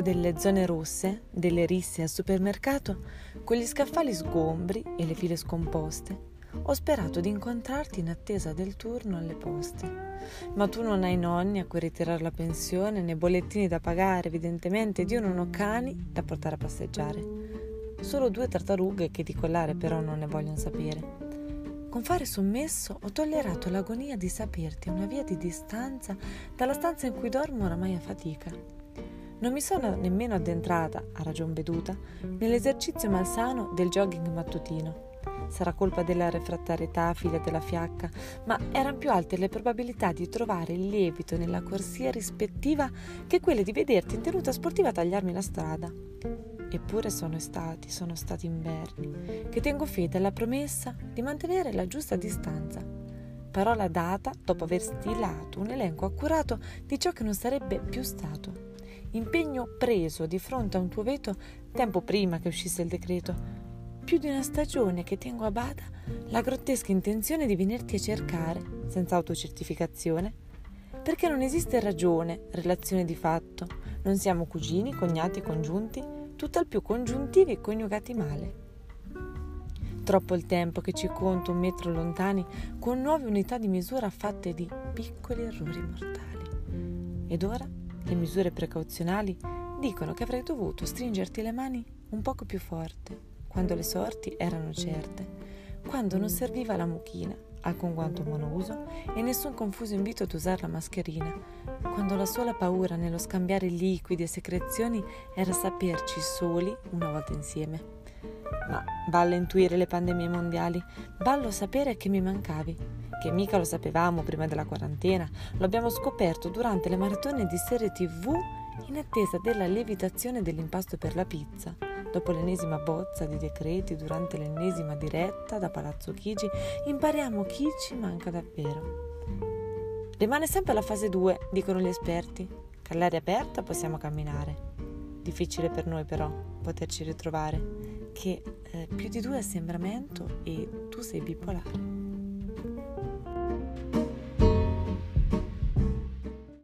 tempo delle zone rosse, delle risse al supermercato, con gli scaffali sgombri e le file scomposte, ho sperato di incontrarti in attesa del turno alle poste. Ma tu non hai nonni a cui ritirare la pensione, né bollettini da pagare, evidentemente, ed io non ho cani da portare a passeggiare. Solo due tartarughe che di collare però non ne vogliono sapere. Con fare sommesso ho tollerato l'agonia di saperti a una via di distanza dalla stanza in cui dormo oramai a fatica. Non mi sono nemmeno addentrata, a ragion veduta, nell'esercizio malsano del jogging mattutino. Sarà colpa della refrattarietà, figlia della fiacca, ma erano più alte le probabilità di trovare il lievito nella corsia rispettiva che quelle di vederti in tenuta sportiva a tagliarmi la strada. Eppure sono stati inverni, che tengo fede alla promessa di mantenere la giusta distanza. Parola data dopo aver stilato un elenco accurato di ciò che non sarebbe più stato. Impegno preso di fronte a un tuo veto tempo prima che uscisse il decreto. Più di una stagione che tengo a bada la grottesca intenzione di venirti a cercare senza autocertificazione, perché non esiste ragione, relazione di fatto, non siamo cugini, cognati, congiunti, tutt'al più congiuntivi e coniugati male. Troppo il tempo che ci conto un metro lontani con nuove unità di misura fatte di piccoli errori mortali. Ed ora le misure precauzionali dicono che avrei dovuto stringerti le mani un poco più forte quando le sorti erano certe, quando non serviva la mucchina, alcun guanto monouso e nessun confuso invito ad usare la mascherina, quando la sola paura nello scambiare liquidi e secrezioni era saperci soli una volta insieme. Ma ballo intuire le pandemie mondiali, ballo sapere che mi mancavi, che mica lo sapevamo prima della quarantena, lo abbiamo scoperto durante le maratone di serie TV in attesa della lievitazione dell'impasto per la pizza, dopo l'ennesima bozza di decreti durante l'ennesima diretta da Palazzo Chigi, impariamo chi ci manca davvero. Rimane sempre la fase 2, dicono gli esperti, che all'aria aperta possiamo camminare. Difficile per noi però poterci ritrovare, che più di due assembramento e tu sei bipolare.